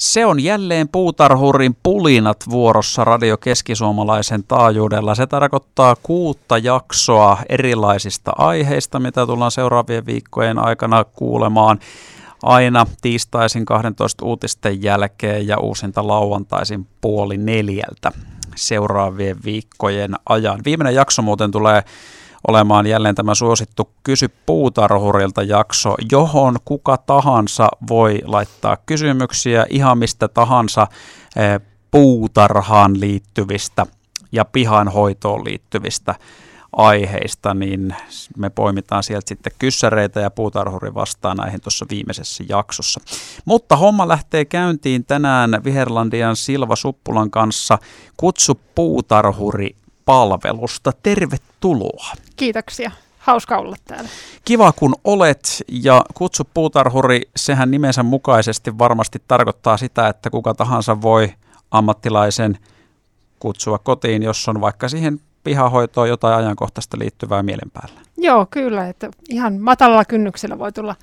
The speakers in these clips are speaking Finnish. Se on jälleen Puutarhurin pulinat vuorossa Radio Keskisuomalaisen taajuudella. Se tarkoittaa 6 jaksoa erilaisista aiheista, mitä tullaan seuraavien viikkojen aikana kuulemaan aina tiistaisin 12 uutisten jälkeen ja uusinta lauantaisin 3:30 seuraavien viikkojen ajan. Viimeinen jakso muuten tulee olemaan jälleen tämä suosittu Kysy puutarhurilta jakso, johon kuka tahansa voi laittaa kysymyksiä ihan mistä tahansa puutarhaan liittyvistä ja pihanhoitoon liittyvistä aiheista, niin me poimitaan sieltä sitten kyssäreitä ja puutarhuri vastaa näihin tuossa viimeisessä jaksossa. Mutta homma lähtee käyntiin tänään Viherlandian Silva Suppulan kanssa Kutsu puutarhuri -palvelusta. Tervetuloa. Kiitoksia. Hauska olla täällä. Kiva kun olet, ja Kutsu puutarhuri, sehän nimensä mukaisesti varmasti tarkoittaa sitä, että kuka tahansa voi ammattilaisen kutsua kotiin, jos on vaikka siihen pihahoitoon jotain ajankohtaista liittyvää mielen päällä. Joo, kyllä, että ihan matalalla kynnyksellä voi tulla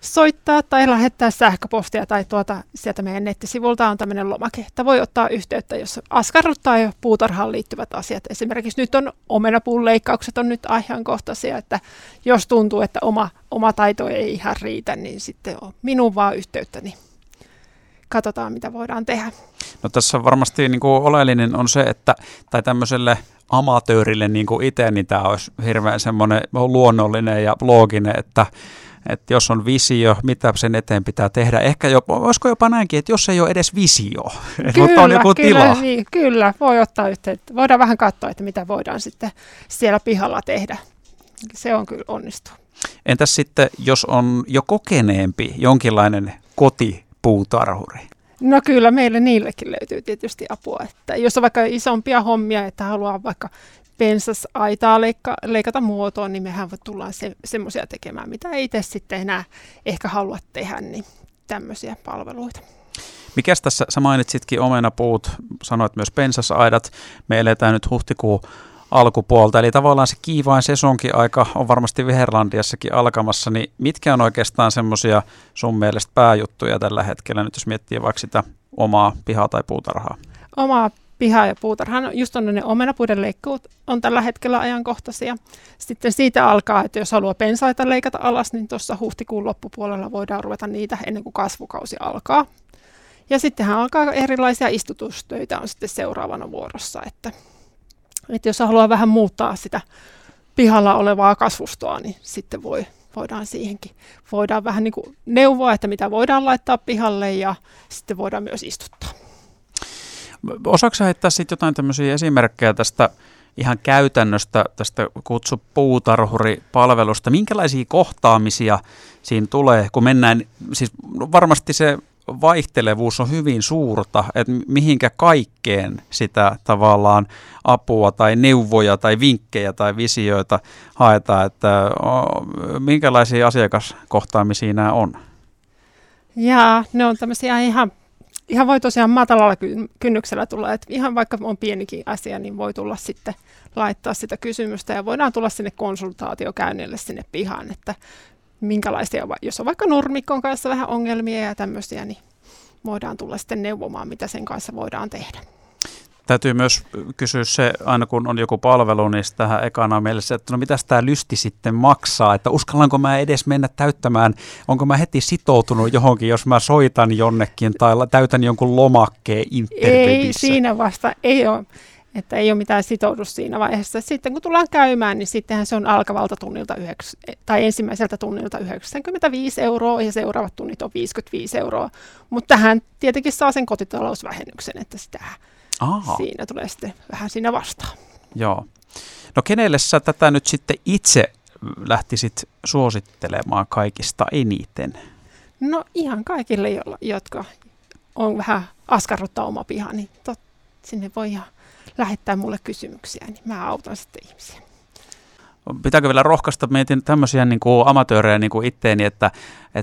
soittaa tai lähettää sähköpostia tai sieltä meidän nettisivulta on tämmöinen lomake, että voi ottaa yhteyttä, jos askarruttaa jo puutarhaan liittyvät asiat. Esimerkiksi nyt on omenapuun leikkaukset on nyt ajankohtaisia, että jos tuntuu, että oma taito ei ihan riitä, niin sitten on minun vaan yhteyttä, niin katsotaan mitä voidaan tehdä. No tässä varmasti niin kuin oleellinen on se, että tai tämmöiselle amatöörille niin kuin itse, niin tämä olisi hirveän semmoinen luonnollinen ja looginen, että jos on visio, mitä sen eteen pitää tehdä. Ehkä olisiko jopa näinkin, että jos ei ole edes visio, mutta on joku tila. Niin, kyllä, voi ottaa yhteyttä. Voidaan vähän katsoa, että mitä voidaan sitten siellä pihalla tehdä. Se on kyllä onnistuu. Entäs sitten, jos on jo kokeneempi jonkinlainen kotipuutarhuri? No kyllä, meille niillekin löytyy tietysti apua. Että jos on vaikka isompia hommia, että haluaa vaikka pensasaitaa leikata muotoon, niin mehän tullaan semmoisia tekemään, mitä ei itse sitten enää ehkä halua tehdä, niin tämmöisiä palveluita. Mikäs tässä, sä mainitsitkin omenapuut, sanoit myös pensasaidat, me eletään nyt huhtikuun alkupuolta, eli tavallaan se kiivain sesonkiaika on varmasti Viherlandiassakin alkamassa, niin mitkä on oikeastaan semmoisia sun mielestä pääjuttuja tällä hetkellä, nyt jos miettii vaikka sitä omaa pihaa tai puutarhaa? Omaa piha ja puutarhan, just on ne omenapuiden leikkuut on tällä hetkellä ajankohtaisia. Sitten siitä alkaa, että jos haluaa pensaita leikata alas, niin tuossa huhtikuun loppupuolella voidaan ruveta niitä ennen kuin kasvukausi alkaa. Ja sittenhän alkaa erilaisia istutustöitä on sitten seuraavana vuorossa. Että jos haluaa vähän muuttaa sitä pihalla olevaa kasvustoa, niin sitten voidaan siihenkin. Voidaan vähän niin kuin neuvoa, että mitä voidaan laittaa pihalle ja sitten voidaan myös istuttaa. Osaatko sä heittää sitten jotain tämmöisiä esimerkkejä tästä ihan käytännöstä, tästä Kutsu puutarhuri-palvelusta? Minkälaisia kohtaamisia siinä tulee, kun mennään, siis varmasti se vaihtelevuus on hyvin suurta, että mihinkä kaikkeen sitä tavallaan apua tai neuvoja tai vinkkejä tai visioita haetaan, että minkälaisia asiakaskohtaamisia nämä on? Jaa, ne on tämmöisiä ihan voi tosiaan matalalla kynnyksellä tulla, että ihan vaikka on pienikin asia, niin voi tulla sitten laittaa sitä kysymystä ja voidaan tulla sinne konsultaatiokäynnille sinne pihaan, että minkälaisia, jos on vaikka nurmikon kanssa vähän ongelmia ja tämmöisiä, niin voidaan tulla sitten neuvomaan, mitä sen kanssa voidaan tehdä. Täytyy myös kysyä se, aina kun on joku palvelu, niin tähän ekana mielessä, että no mitäs tämä lysti sitten maksaa, että uskallanko mä edes mennä täyttämään, onko mä heti sitoutunut johonkin, jos mä soitan jonnekin tai täytän jonkun lomakkeen internetissä. Ei siinä vasta, ei ole, että ei ole mitään sitoudu siinä vaiheessa. Sitten kun tullaan käymään, niin sittenhän se on alkavalta tunnilta ensimmäiseltä tunnilta 95 € ja seuraavat tunnit on 55 €, mutta tähän tietenkin saa sen kotitalousvähennyksen, että sitä. Aha. Siinä tulee sitten vähän siinä vastaan. Joo. No kenelle sä tätä nyt sitten itse lähtisit suosittelemaan kaikista eniten? No ihan kaikille, jotka on vähän askarruttaa oma piha, niin sinne voi ihan lähettää mulle kysymyksiä, niin mä autan sitten ihmisiä. Pitääkö vielä rohkaista, mietin tämmöisiä niin kuin amatöörejä niin kuin itteeni, että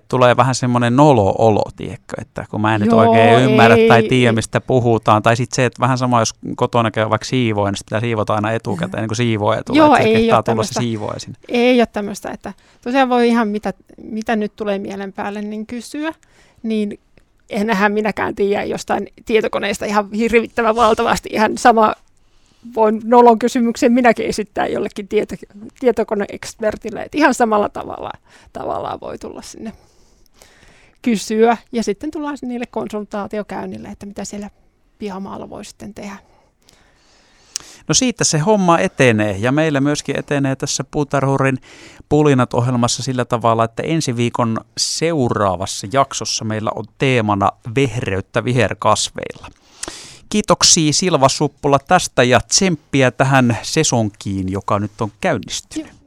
tulee vähän semmoinen nolo-olo, tiedätkö, että kun mä en nyt oikein ymmärrä tai tiedä, mistä puhutaan. Tai sitten se, että vähän sama, jos kotona käy vaikka siivoin, niin pitää siivota aina etukäteen, niin kuin siivoja tulee. Joo, ei ole tämmöistä. Ei ole tämmöistä, että tosiaan voi ihan mitä nyt tulee mielen päälle, niin kysyä. Niin enähän minäkään tiedä jostain tietokoneesta ihan hirvittävän valtavasti. Ihan sama voin nolon kysymyksen minäkin esittää jollekin tietokoneekspertille, että ihan samalla tavallaan voi tulla sinne kysyä. Ja sitten tullaan niille konsultaatiokäynnille, että mitä siellä pihamaalla voi sitten tehdä. No siitä se homma etenee ja meillä myöskin etenee tässä Puutarhurin pulinat-ohjelmassa sillä tavalla, että ensi viikon seuraavassa jaksossa meillä on teemana vehreyttä viherkasveilla. Kiitoksia Silva Suppula tästä ja tsemppiä tähän sesonkiin, joka nyt on käynnistynyt.